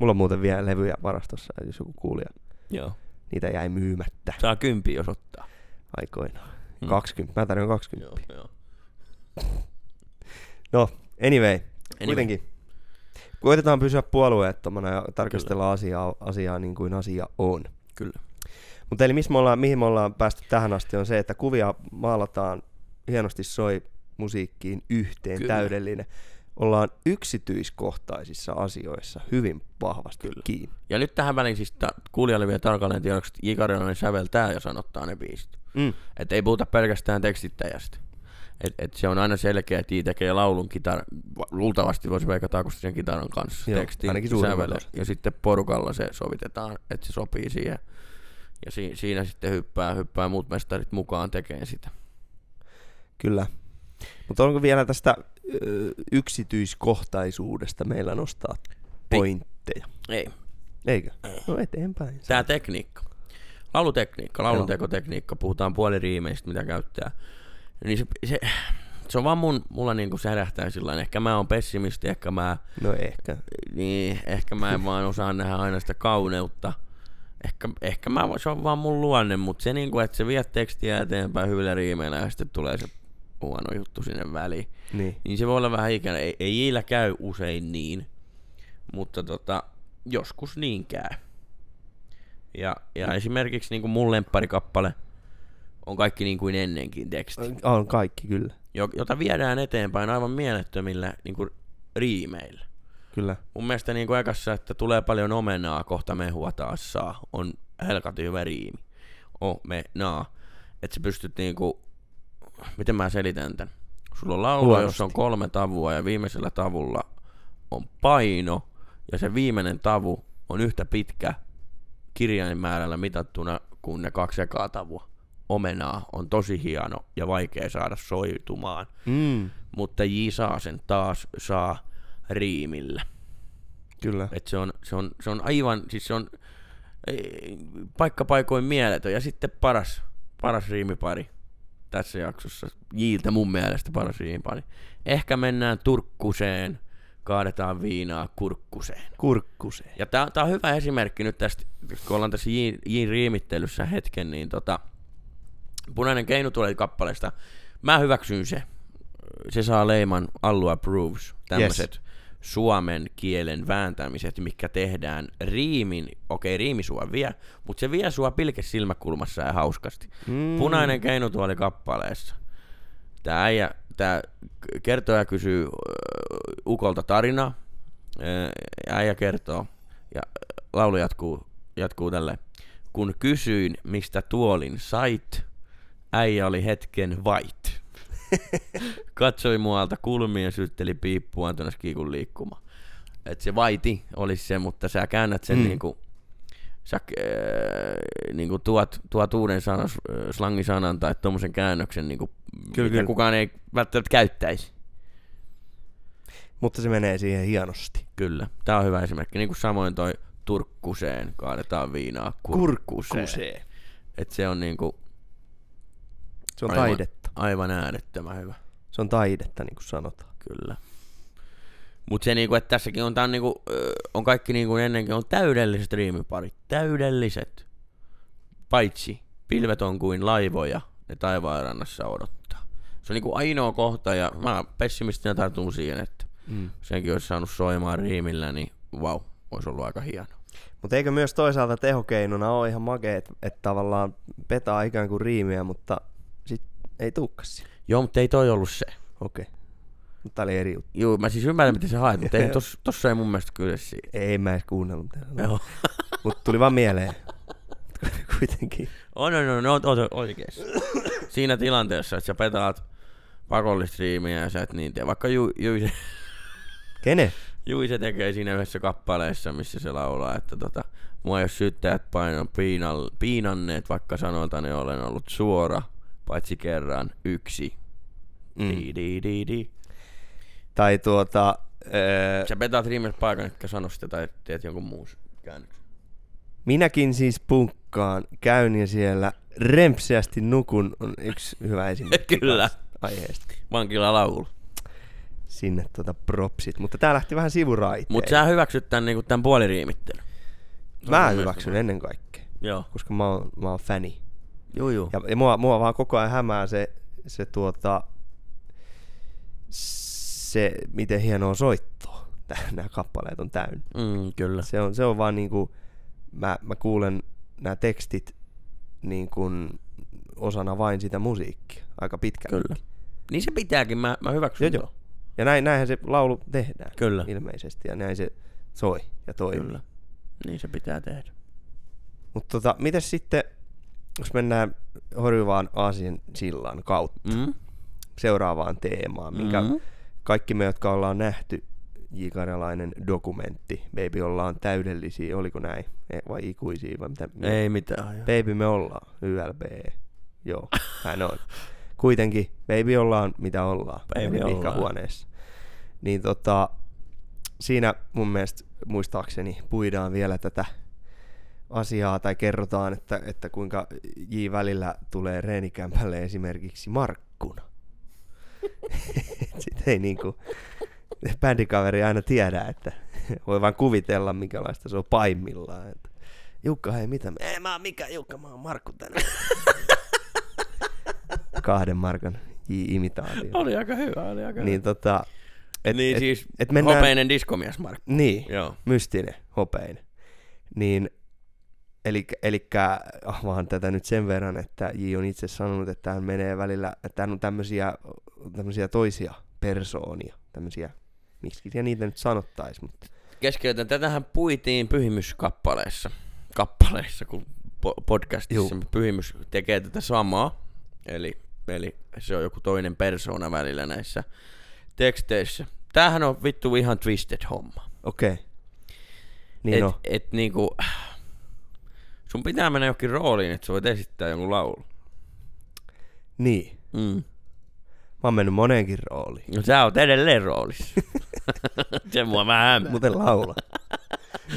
Mulla on muuten vielä levyjä varastossa, jos joku kuulija. Joo. Niitä jäi myymättä. Saa kympi, jos ottaa. Aikoinaan. Hmm. kaksikymmentä. Mä tarjoan kaksikymmentä. Joo, joo. No, anyway. anyway. Kuitenkin. Koitetaan pysyä puolueettomana ja tarkastella asiaa, asiaa niin kuin asia on. Kyllä. Mutta eli missä me ollaan, mihin me ollaan päästy tähän asti on se, että kuvia maalataan, hienosti soi musiikkiin yhteen. Kyllä. Täydellinen. Ollaan yksityiskohtaisissa asioissa hyvin vahvasti kiinni. Ja nyt tähän väliin siis ta- kuulijalle vielä tarkalleen tiedoksi, että J. Karjalainen säveltää ja sanottaa ne biisit. Mm. Että ei puhuta pelkästään tekstittäjästä. Et, et se on aina selkeä, että J. tekee laulun kitar... Luultavasti voisi veikata akustisen kitaran kanssa. Joo, tekstin sävelen. Ja sitten porukalla se sovitetaan, että se sopii siihen. Ja si- siinä sitten hyppää, hyppää muut mestarit mukaan tekemään sitä. Kyllä. Mutta onko vielä tästä yksityiskohtaisuudesta meillä nostaa pointteja? Ei. Eikö? Ei. No eteenpäin. Tää tekniikka. Laulutekniikka, lauluntekotekniikka, puhutaan puoliriimeistä, mitä käyttää. Niin se, se, se on vaan mun, mulla niinku särähtää sillain, ehkä mä oon pessimisti, ehkä mä... No ehkä. Niin, ehkä mä en vaan osaa nähdä aina sitä kauneutta. Ehkä, ehkä mä, se on vaan mun luonne, mutta se niinku, että se vie tekstiä eteenpäin hyvillä riimeillä ja sitten tulee se huono juttu sinne väliin. Niin. Niin se voi olla vähän ikäinen. Ei, ei Jillä käy usein niin, mutta tota, joskus niin käy. Ja, ja mm. esimerkiksi niin kuin mun lempparikappale on kaikki niin kuin ennenkin teksti. On kaikki, kyllä. Jota viedään eteenpäin aivan mielettömillä niin kuin riimeillä. Kyllä. Mun mielestä niin kuin ekassa, että tulee paljon omenaa, kohta mehua taas saa, on helkatin hyvä riimi. Omenaa. Että sä pystyt niinku... Miten mä selitän tän? Sulla on laulu, jossa on kolme tavua ja viimeisellä tavulla on paino ja se viimeinen tavu on yhtä pitkä kirjainmäärällä mitattuna kuin ne kaksi ekaa tavua. Omenaa on tosi hieno ja vaikea saada soitumaan, mm. mutta J saa sen taas saa riimillä. Kyllä. Et se on, se on, se on aivan, siis se on ei, paikka paikoin mieletön ja sitten paras, paras riimipari. Tässä jaksossa Jiltä mun mielestä paras riimipari. Ehkä mennään Turkkuseen, kaadetaan viinaa Kurkkuseen. Kurkkuseen. Ja tää, tää on hyvä esimerkki nyt tästä, kun ollaan tässä Jin riimittelyssä hetken, niin tota, Punainen keinu tulee kappaleesta. Mä hyväksyn se. se saa leiman Allu Approves, tämmöiset yes. suomen kielen vääntämiset, mikä tehdään riimin, okei riimi sua vie, mutta se vie sua pilkes silmäkulmassa ja hauskasti. Mm. Punainen keinutuoli kappaleessa. Tää äijä, tää kertoja kysyy ukolta tarinaa, äijä kertoo ja laulu jatkuu, jatkuu tälleen. Kun kysyin, mistä tuolin sait, äijä oli hetken vait. Katsoi muualta kulmiin ja sytteli piippuaan tuonne kiikun liikkuma. Et se vaiti olisi se, mutta sä käännät sen mm. niinku, sä äh, niinku tuot, tuot uuden sanan, slangisanan tai tommosen käännöksen, niinku, kyllä, mitä kyllä. kukaan ei välttämättä käyttäisi. Mutta se menee siihen hienosti. Kyllä, tää on hyvä esimerkki. Niin kuin samoin toi Turkkuseen, kaadetaan viinaa kurkkuseen. Kurkkuseen. Et se on niinku... Se on aivan, taidetta. Aivan äänettömän hyvä. Se on taidetta, niin kuin sanotaan. Kyllä. Mutta se, niinku, että tässäkin on, tää on, niinku, on kaikki niin kuin ennenkin, on täydelliset riimiparit. Täydelliset. Paitsi pilvet on kuin laivoja, ne taivaanrannassa odottaa. Se on niinku ainoa kohta, ja mä pessimistinä tartun siihen, että mm. senkin olisi saanut soimaan riimillä, niin vau, wow, olisi ollut aika hieno. Mutta eikö myös toisaalta tehokeinona ole ihan makea, että et tavallaan petaa ikään kuin riimiä, mutta... Ei tuukkas. Joo, mutta ei toi ollut se. Okei. Mutta tää oli eri juttu. Joo, mä siis ymmärrän, mitä sä haet, mutta ei, tossa, tossa ei mun mielestä kyse siitä. Ei, mä edes kuunnellut. No. Mutta tuli vaan mieleen. Kuitenkin. On, on, on, oot, oot oikeassa. Siinä tilanteessa, että sä petaat pakollistriimiä ja sä et niin tee. Vaikka ju, Juise... Kene? Juise tekee siinä yhdessä kappaleessa, missä se laulaa, että tota... Mua jos syyttäjät painon piinal, piinanneet, vaikka sanotaan, että olen ollut suora... Paitsi kerran yksi. Mm. Di, di, di, di. Tai tuota... Öö, sä petaat riimessä paikan, etkä sano sitä tai teet jonkun muun käännöksen. Minäkin siis punkkaan käyn ja siellä rempseästi nukun on yksi hyvä esimerkki. Kyllä. Aiheesta. Vankilalaulu. Sinne tuota propsit. Mutta tää lähti vähän sivuraiteen. Mutta sä hyväksyt tän, niinku, tän puoliriimittelyn. Mä hyväksyn mielestä. Ennen kaikkea. Joo. Koska mä oon, mä oon fani. Joo, joo. Ja, ja mua, mua vaan koko ajan hämää se, se, tuota, se miten hienoa soittoa nämä kappaleet on täynnä. Mm, kyllä. Se on, se on vaan niinku, mä, mä kuulen nämä tekstit niinku osana vain sitä musiikkia aika pitkälle. Kyllä. Niin se pitääkin, mä, mä hyväksyn joo, joo. Ja näin, näinhän se laulu tehdään kyllä. Ilmeisesti ja näin se soi ja toimii. Kyllä, niin se pitää tehdä. Mutta tota, mites sitten... Jos mennään horjuvaan Aasian sillan kautta mm. seuraavaan teemaan, minkä mm. kaikki me, jotka ollaan nähty J. Karjalainen -dokumentti, baby, ollaan täydellisiä, oliko näin, vai ikuisia, vai mitä? Me... Ei mitään. Baby, me ollaan, Y L B, joo, hän on. Kuitenkin, baby, ollaan, mitä ollaan, pihkahuoneessa. Niin tota, siinä mun mielestä, muistaakseni, puidaan vielä tätä asiaa tai kerrotaan, että, että kuinka J. välillä tulee reenikämpälle esimerkiksi markkuna. Sitten ei niinku, bändikaveri aina tiedä, että voi vaan kuvitella, minkälaista se on paimmillaan. Että, Jukka, hei, mitä? Ei, mä oon Mika, Jukka, mä oon Markku tänään. Kahden markan J-imitaatio. Oli aika hyvä, oli aika niin, hyvä. Tota, et, niin et, siis et mennään... hopeinen diskomies Markku. Niin, joo. Mystinen, hopeinen. Niin Elikkä, elikkä avaan tätä nyt sen verran, että J on itse sanonut, että hän menee välillä, että hän on tämmöisiä, tämmöisiä toisia persoonia, tämmöisiä, miksi niitä nyt sanottaisi, mutta... Keskeytän, tätähän puitiin Pyhimys-kappaleessa, kappaleessa, kun po- podcastissa Juh. Pyhimys tekee tätä samaa, eli, eli se on joku toinen persoona välillä näissä teksteissä. Tämähän on vittu ihan twisted homma. Okei. Okay. Niin et, on. Et niinku... Sun pitää mennä johonkin rooliin, että sä voit esittää jonkun laulu. Niin. Mm. Mä oon mennyt moneenkin rooliin. No sä oot edelleen roolissa. Se mua vähän hämmää. Muuten laula.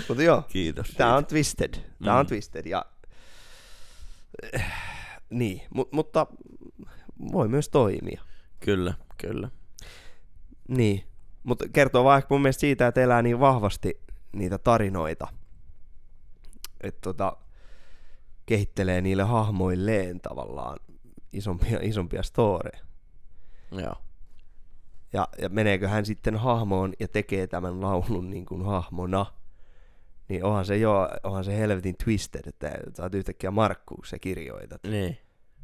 Mutta joo. Kiitos. Tää on twisted. Tää mm. on twisted ja... Niin, M- mutta voi myös toimia. Kyllä, kyllä. Niin, mutta kertoo vaan mun mielestä siitä, että elää niin vahvasti niitä tarinoita. Että tota... kehittelee niille hahmoilleen tavallaan isompia, isompia storeja. Joo. ja, ja meneekö hän sitten hahmoon ja tekee tämän laulun niin kuin hahmona, niin onhan se jo, onhan se helvetin twisted, että sä oot yhtäkkiä Markkuus ja kirjoitat. Niin,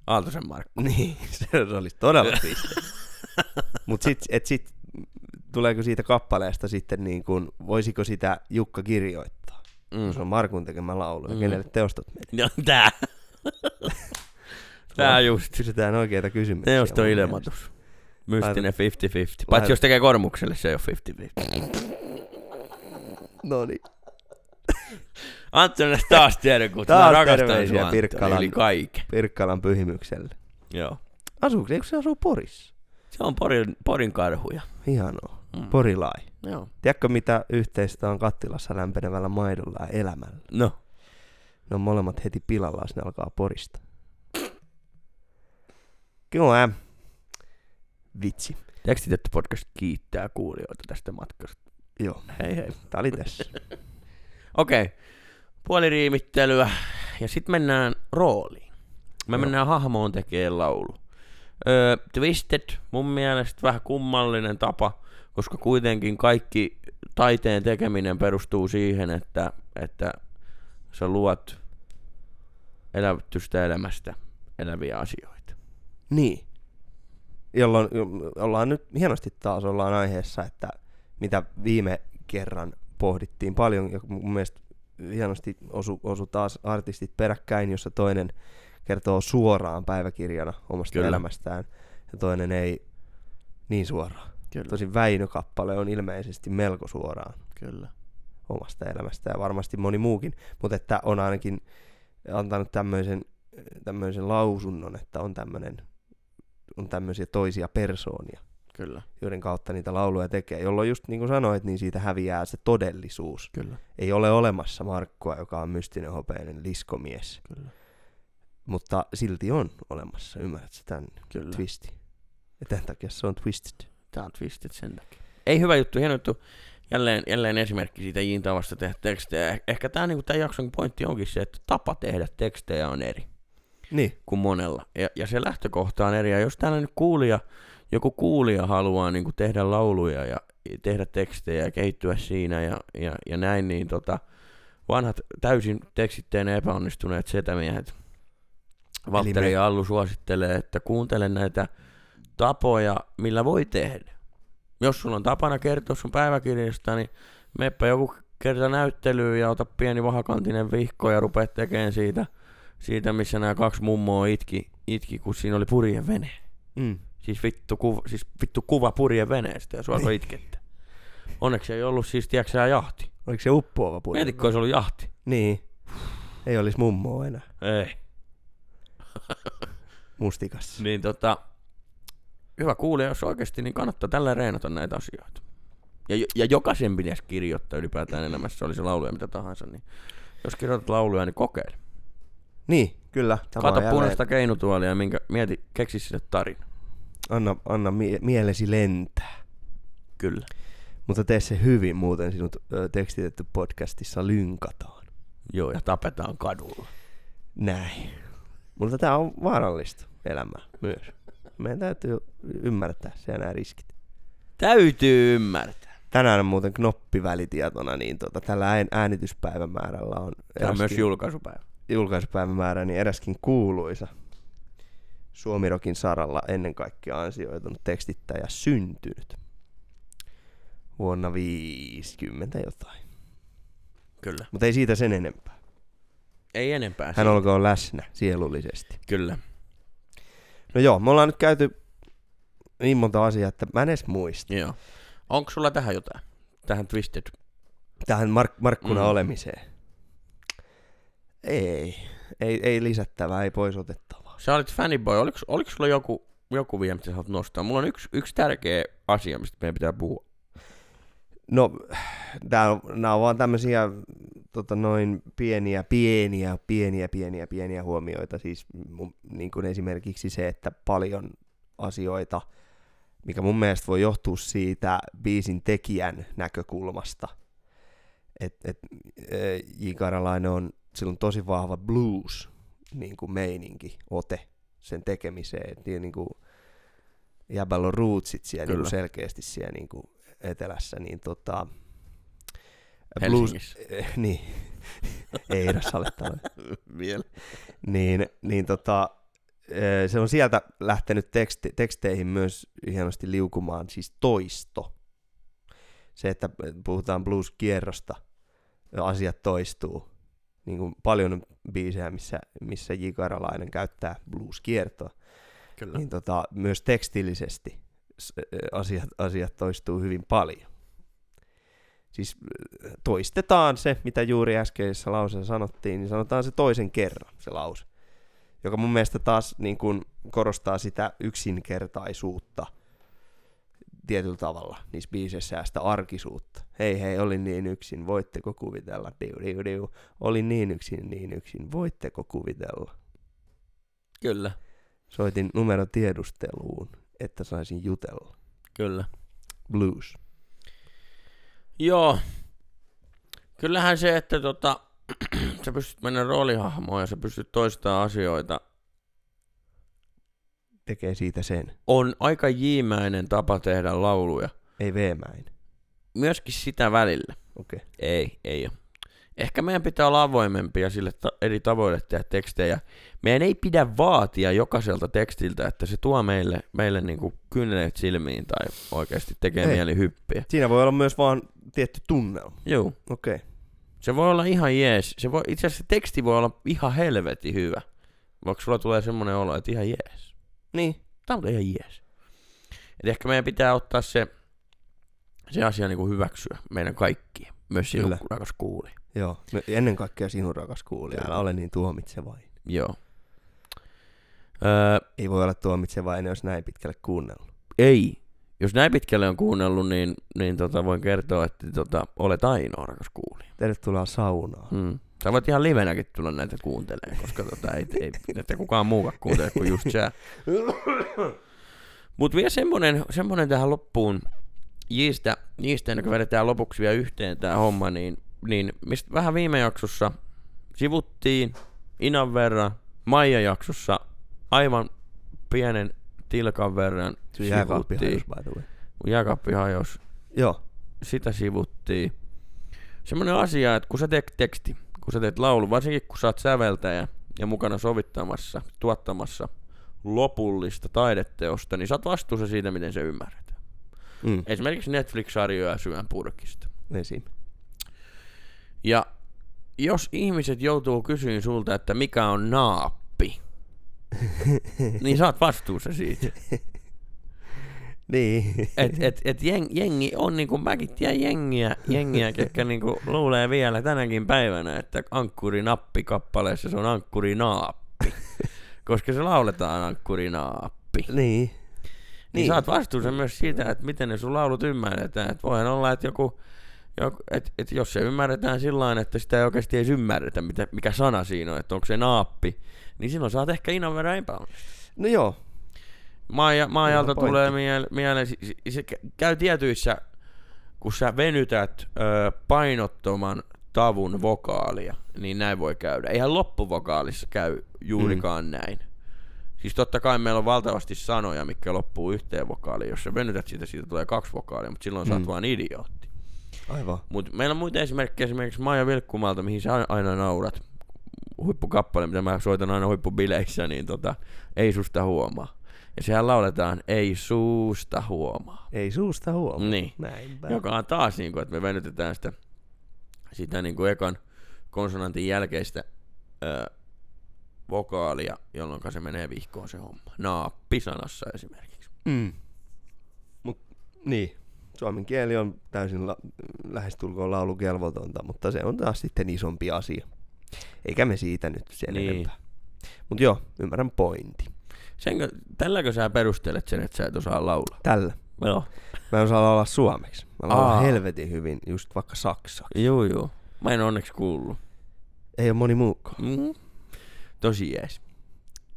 Aaltosen Markku. Niin, se olisi todella twisted. Mutta sitten, että sitten tuleeko siitä kappaleesta sitten, niin kuin, voisiko sitä Jukka kirjoittaa? Mm. Se on Markun tekemä laulu, ja mm. kenelle teostot menee? No, tää. Tää just. Kysytään oikeita kysymyksiä. Teosto ilmoitus. Mystinen fifty-fifty. Paitsi jos tekee Kormukselle, se ei ole viisikymmentä viisikymmentä. No niin. Anttinen taas terkut. Mä rakastan sua Pirkkalan, eli kaiken. Pirkkalan Pyhimykselle. Joo. Asuuko? Eikö se asuu Porissa? Se on Porin, Porin karhuja. Hienoa. Mm. Porilai. Joo. Tiedätkö mitä yhteistä on kattilassa lämpenevällä maidolla ja elämällä? No. Ne on molemmat heti pilalla, jos ne alkaa Porista. Kyllä. Vitsi. Tekstit, että podcast kiittää kuulijoita tästä matkasta. Joo. Hei hei. Tää oli tässä. Okei. Okay. Puoli riimittelyä. Ja sit mennään rooliin. Me Joo. mennään hahmoon tekemään laulu. Öö, twisted, mun mielestä vähän kummallinen tapa, koska kuitenkin kaikki taiteen tekeminen perustuu siihen, että, että sä luot elävyttystä elämästä eläviä asioita. Niin. Jolloin ollaan nyt hienosti taas ollaan aiheessa, että mitä viime kerran pohdittiin paljon, ja mun mielestä hienosti osu, osu taas artistit peräkkäin, jossa toinen kertoo suoraan päiväkirjana omasta Kyllä. elämästään, ja toinen ei niin suoraan. Kyllä. Tosin Väinö-kappale on ilmeisesti melko suoraan Kyllä. omasta elämästä, ja varmasti moni muukin, mutta että on ainakin antanut tämmöisen, tämmöisen lausunnon, että on tämmöinen on tämmöisiä toisia persoonia, Kyllä. joiden kautta niitä lauluja tekee, jolloin just niin kuin sanoit, niin siitä häviää se todellisuus. Kyllä. Ei ole olemassa Markkua, joka on mystinen hopeinen liskomies, Kyllä. mutta silti on olemassa, ymmärrätkö tämän Kyllä. twistin? Ja tämän takia se on twisted. Tämä on twisted sen takia. Ei hyvä juttu, hieno juttu. Jälleen, jälleen esimerkki siitä Jin tavasta tehdä tekstejä. Ehkä tämä niin jakson pointti onkin se, että tapa tehdä tekstejä on eri. Niin. Kuin monella. Ja, ja se lähtökohta on eri. Ja jos täällä nyt kuulija, joku kuulija haluaa niin kuin tehdä lauluja ja tehdä tekstejä ja kehittyä siinä ja, ja, ja näin, niin tota, vanhat täysin tekstitteen epäonnistuneet setämiehet. Valtteri ja Allu suosittelee, että kuuntele näitä tapoja, millä voi tehdä. Jos sulla on tapana kertoa sun päiväkirjasta, niin meppä joku kerta näyttelyyn ja ota pieni vahakantinen vihko ja rupea tekemään siitä. Siitä, missä nämä kaksi mummoa itki, itki kun siinä oli purjevene. Mm. Siis, vittu kuva, siis vittu kuva purjeveneestä ja sua alkoi itkettä. Onneksi ei ollut siis, tiedätkö sä, jahti. Oliko se uppoava purjevene? Mietitkö, olisi ollut jahti? Niin. Ei olisi mummoa enää. Ei. Mustikassa. Niin tota, hyvä kuulija, jos oikeasti, niin kannattaa tällä reenata näitä asioita. Ja, ja jokaisen pitäisi kirjoittaa ylipäätään elämässä, oli se lauluja mitä tahansa. Niin jos kirjoitat lauluja, niin kokeile. Niin, kyllä. Kato punaista keinutuolia, minkä mieti, keksi sille tarina. Anna, anna mie- mielesi lentää. Kyllä. Mutta tee se hyvin, muuten sinut ö, tekstitetty podcastissa lynkataan. Joo, ja tapetaan kadulla. Näin. Mutta tämä on vaarallista elämää myös. Meidän täytyy ymmärtää se nämä riskit. Täytyy ymmärtää. Tänään on muuten knoppivälitietona, niin tuota, tällä äänityspäivämäärällä on... Tämä on myös julkaisupäivä. Julkaisupäivämäärä, niin eräskin kuuluisa Suomirokin saralla ennen kaikkea ansioitunut tekstittäjä syntynyt vuonna viisikymmentä jotain. Kyllä. Mutta ei siitä sen enempää. Ei enempää. Hän siitä. Olkoon läsnä sielullisesti. Kyllä. No joo, me ollaan nyt käyty niin monta asiaa, että mä en edes muista. Joo. Onko sulla tähän jotain? Tähän twisted? Tähän mark- markkuna mm. olemiseen? Ei, ei, ei lisättävää, ei pois otettavaa. Sä olit fanboy, oliko, oliko sulla joku, joku vielä, mitä sä haluat nostaa? Mulla on yksi, yksi tärkeä asia, mistä meidän pitää puhua. No, on, nämä on vaan tämmöisiä tota, noin pieniä, pieniä, pieniä, pieniä, pieniä huomioita. Siis niin kuin esimerkiksi se, että paljon asioita, mikä mun mielestä voi johtua siitä biisin tekijän näkökulmasta. Että et, J. Karjalainen on... Sillä on tosi vahva blues-meininki, niin ote sen tekemiseen. Niin kuin, jäbällä on rootsit siellä niin kuin selkeästi siellä niin kuin etelässä, niin tota... Helsingissä. Blues, äh, niin, ei edes ole täällä. Vielä. Niin, niin tota, se on sieltä lähtenyt tekste, teksteihin myös hienosti liukumaan, siis toisto. Se, että puhutaan blues-kierrosta, asiat toistuu. Niin kuin paljon biisejä, missä, missä J. Karjalainen käyttää blues-kiertoa. Kyllä. Niin tota, myös tekstillisesti asiat, asiat toistuu hyvin paljon. Siis toistetaan se, mitä juuri äskeisessä lauseessa sanottiin, niin sanotaan se toisen kerran, se lause. Joka mun mielestä taas niin kun korostaa sitä yksinkertaisuutta tietyllä tavalla niissä biiseissä ja sitä arkisuutta. Hei hei, olin niin yksin, voitteko kuvitella? Diu, diu, diu. Olin niin yksin, niin yksin, voitteko kuvitella? Kyllä. Soitin numerotiedusteluun, että saisin jutella. Kyllä. Blues. Joo. Kyllähän se, että tota, sä pystyt mennä roolihahmoon ja sä pystyt toistamaan asioita. Tekee siitä sen. On aika jiimäinen tapa tehdä lauluja. Ei veemäinen. Myöskin sitä välillä. Okei. Okay. Ei, ei ole. Ehkä meidän pitää olla avoimempia sille ta- eri tavoille tehdä tekstejä. Meidän ei pidä vaatia jokaiselta tekstiltä, että se tuo meille, meille niinku kyyneleet silmiin tai oikeasti tekee ei. Mieli hyppiä. Siinä voi olla myös vaan tietty tunnelma. Joo. Okei. Okay. Se voi olla ihan jees. Se voi, itse asiassa se teksti voi olla ihan helvetin hyvä. Vaikka sulla tulee semmoinen olo, että ihan jees. Niin. Tämä on ihan jees. Et ehkä meidän pitää ottaa se, se asia niinku hyväksyä meidän kaikkia. Myös sinun Kyllä. rakas kuuli. Joo, ennen kaikkea sinun rakas kuulija, älä ole niin tuomitsevainen. Joo. Öö, ei voi olla tuomitsevainen, jos näin pitkälle kuunnellut. Ei. Jos näin pitkälle on kuunnellut, niin, niin tota voin kertoa, että tota, olet ainoa rakas kuulija. Tervetuloa saunaan. Mm. Sä voit ihan livenäkin tulla näitä kuuntelemaan, koska tota, ei, ei, ei kukaan muukaan kuuntele kuin just sä. Mut vielä semmonen, semmonen tähän loppuun. Jiistä, jiistä ennen kuin vedetään lopuksi vielä yhteen tää homma, niin Niin, mistä vähän viime jaksossa sivuttiin Inan verran, Maijan jaksossa aivan pienen tilkan verran sivuttiin. Jääkaappi hajos. Joo. Sitä sivuttiin. Semmoinen asia, että kun sä teet teksti, kun sä teet laulu, varsinkin kun sä oot säveltäjä ja mukana sovittamassa, tuottamassa lopullista taideteosta, niin sä oot vastuussa siitä, miten se ymmärretään. Mm. Esimerkiksi Netflix-sarjoja syvän purkista. Esim. Ja jos ihmiset joutuu kysymään sulta, että mikä on naappi, niin sä oot vastuussa siitä. Niin. Et, et, et jengi on niinku, mäkin tiedän jengiä, jengiä ketkä niinku luulee vielä tänäkin päivänä, että ankkurinappi kappaleessa se on ankkurinaappi, koska se lauletaan ankkurinaappi. Niin. Niin sä oot vastuussa myös siitä, että miten ne sun laulut ymmärretään. Et voihan olla, että joku... Et, et jos se ymmärretään sillain, että sitä ei oikeasti edes ymmärretä, mitä, mikä sana siinä on, että onko se naappi, niin silloin saat ehkä Inan verran epäonnistua. No joo. Maaja, maajalta tulee miele- mieleen, se, se käy tietyissä, kun sä venytät ö, painottoman tavun vokaalia, niin näin voi käydä. Eihän loppuvokaalissa käy juurikaan mm. näin. Siis totta kai meillä on valtavasti sanoja, mitkä loppuu yhteen vokaaliin. Jos sä venytät sitä, siitä tulee kaksi vokaalia, mutta silloin mm. sä oot vaan idiootti. Aivan. Mut meillä on muita esimerkkejä esimerkiksi Maija Vilkkumaalta, mihin sä aina naurat. Huippukappale, mitä mä soitan aina huippubileissä, niin tota, ei susta huomaa. Ja sehän lauletaan, ei suusta huomaa. Ei suusta huomaa. Niin. Näinpä. Joka on taas niin kuin, että me venytetään sitä, sitä niin kuin ekan konsonantin jälkeistä ö, vokaalia, jolloin se menee vihkoon se homma. Naappi-sanassa esimerkiksi. Mm. Mut, niin. Suomen kieli on täysin la- lähestulkoon laulukelvotonta, mutta se on taas sitten isompi asia. Eikä me siitä nyt sen niin. enempää. Mutta joo, ymmärrän pointti. Senkö, tälläkö sä perustelet sen, että sä et osaa laulaa? Tällä. No. Mä en osaa laulaa suomeksi. Mä laulan helvetin hyvin, just vaikka saksaksi. Joo joo. Mä en onneksi kuullut. Ei ole moni muukaan. Mm-hmm. Tosi jees.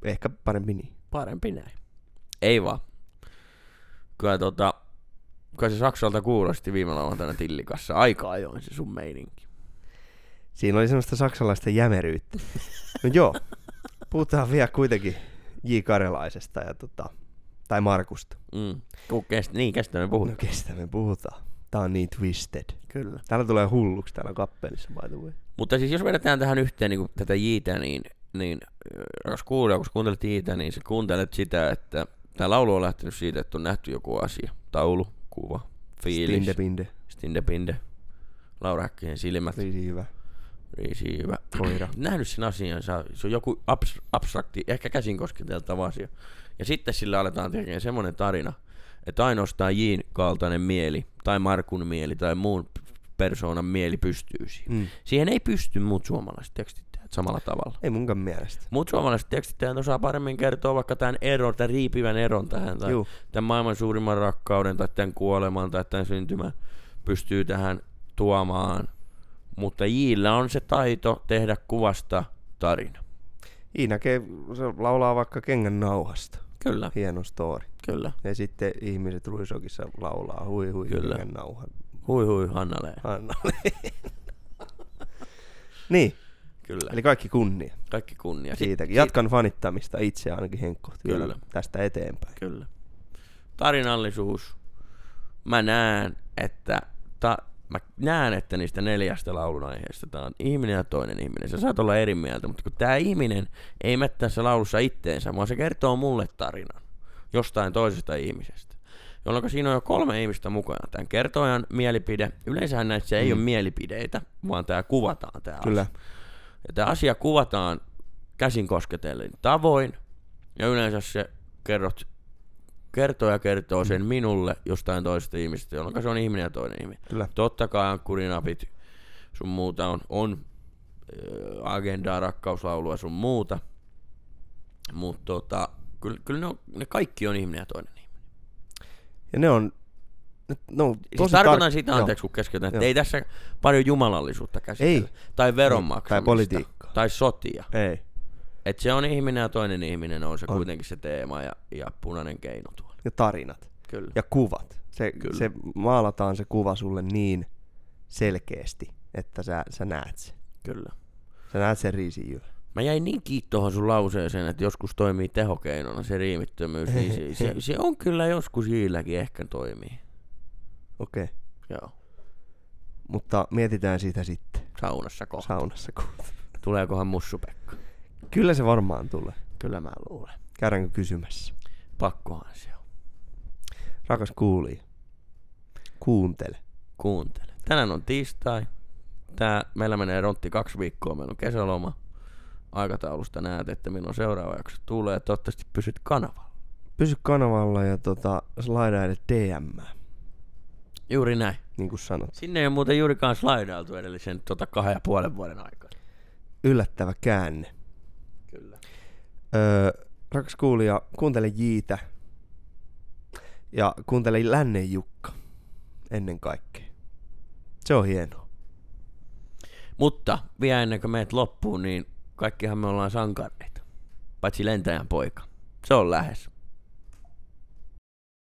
Ehkä parempi niin. Parempi näin. Ei vaan. Kyllä tota... Kai se Saksalta kuulosti viime lauantaina Tillikassa. Aika ajoin se sun meininki. Siinä oli semmoista saksalaista jämeryyttä. No joo, puhutaan vielä kuitenkin J. Karjalaisesta ja tota, Tai Markusta. Mm. Kest, niin, kestä me puhutaan. No kestä me puhutaan. Tää on niin twisted. Kyllä. Täällä tulee hulluksi täällä kappelissa, by the way. Mutta siis jos vedetään tähän yhteen niin tätä Jitä, niin, niin jos kuulee, kun kuuntelet Jitä, niin sä kuuntelet sitä, että tää laulu on lähtenyt siitä, että on nähty joku asia. Taulu, kuva, fiilis. Stindepinde. Stindepinde. Laura Häkkinen silmät. Riisi hyvä. Riisi hyvä. Koira. Nähnyt sen asian, se on joku abs- abstrakti, ehkä käsin kosketeltava asia. Ja sitten sillä aletaan tekemään semmoinen tarina, että ainoastaan Jin kaltainen mieli, tai Markun mieli, tai muun persoonan mieli pystyy siihen. Mm. Siihen ei pysty muut suomalaiset tekstittäjät samalla tavalla. Ei munkaan mielestä. Muut suomalaiset tekstittäjät osaa paremmin kertoa vaikka tämän eron, tämän riipivän eron tähän, tai Juh. tämän maailman suurimman rakkauden, tai tämän kuoleman, tai tämän syntymän pystyy tähän tuomaan. Mutta Jillä on se taito tehdä kuvasta tarina. J näkee, se laulaa vaikka kengän nauhasta. Kyllä. Hieno story. Kyllä. Ja sitten ihmiset ruisokissa laulaa hui hui kengän nauhan. Hui hui Hannaleen. Hannaleen. Niin. Kyllä. Eli kaikki kunnia. Kaikki kunnia. Siitäkin. Jatkan fanittamista itse ainakin henkkohti. Kyllä. Tästä eteenpäin. Kyllä. Tarinallisuus. Mä näen, että... Ta- Mä näen, että niistä neljästä laulun aiheesta tää on ihminen ja toinen ihminen. Sä saat olla eri mieltä, mutta kun tää ihminen ei mene tässä laulussa itteensä, vaan se kertoo mulle tarinan jostain toisesta ihmisestä. Jolloin siinä on jo kolme ihmistä mukana. Tämän kertojan mielipide. Yleensähän näissä ei mm. ole mielipideitä, vaan tää kuvataan tää Kyllä. asia. Ja tää asia kuvataan käsin kosketellen tavoin, ja yleensä se kerrot... Kertoja kertoo sen minulle jostain toisesta ihmisestä, jolloin se on ihminen ja toinen ihminen. Kyllä. Totta kai ankkurinapit, sun muuta on, on agendaa, rakkauslaulua, sun muuta. Mutta tota, kyllä, kyllä ne, on, ne kaikki on ihminen ja toinen ihminen. Ja ne on... No, siis tarkoitan tar- sitä, anteeksi kun keskeytän, että ei tässä paljon jumalallisuutta käsitellä. Ei. Tai veronmaksamista. Tai politiikkaa. Tai sotia. Ei. Että se on ihminen ja toinen ihminen on se on. kuitenkin se teema ja, ja punainen keino tuolla. Ja tarinat. Kyllä. Ja kuvat. Se, se maalataan se kuva sulle niin selkeästi, että sä, sä näet sen. Kyllä. Sä näet sen riisijyvän. Mä jäin niin kiinni tuohon sun lauseeseen, että joskus toimii tehokeinona se riimittömyys. Niin se, se on kyllä joskus Jilläkin ehkä toimii. Okei. Okay. Joo. Mutta mietitään sitä sitten. Saunassa kohta. Saunassa kohta. Tuleekohan Mussupekka? Kyllä se varmaan tulee. Kyllä mä luulen. Käydäänkö kysymässä? Pakkohan se on. Rakas kuulija, kuuntele. Kuuntele. Tänään on tiistai. Tää, meillä menee rontti kaksi viikkoa. Meillä on kesäloma. Aikataulusta näet, että milloin seuraava jakso tulee. Toivottavasti pysyt kanavalla. Pysy kanavalla ja tota, slaidaile D M. Juuri näin. Niin kuin sanot. Sinne ei ole muuten juurikaan slaidailtu edellisen tota, kahden ja puolen vuoden aikaa. Yllättävä käänne. Kyllä. Öö, rakas kuulija, kuuntele Jitä ja kuuntele Lännen Jukka ennen kaikkea. Se on hienoa. Mutta vielä ennen kuin meet loppuun, niin kaikkihan me ollaan sankareita, paitsi lentäjän poika. Se on lähes.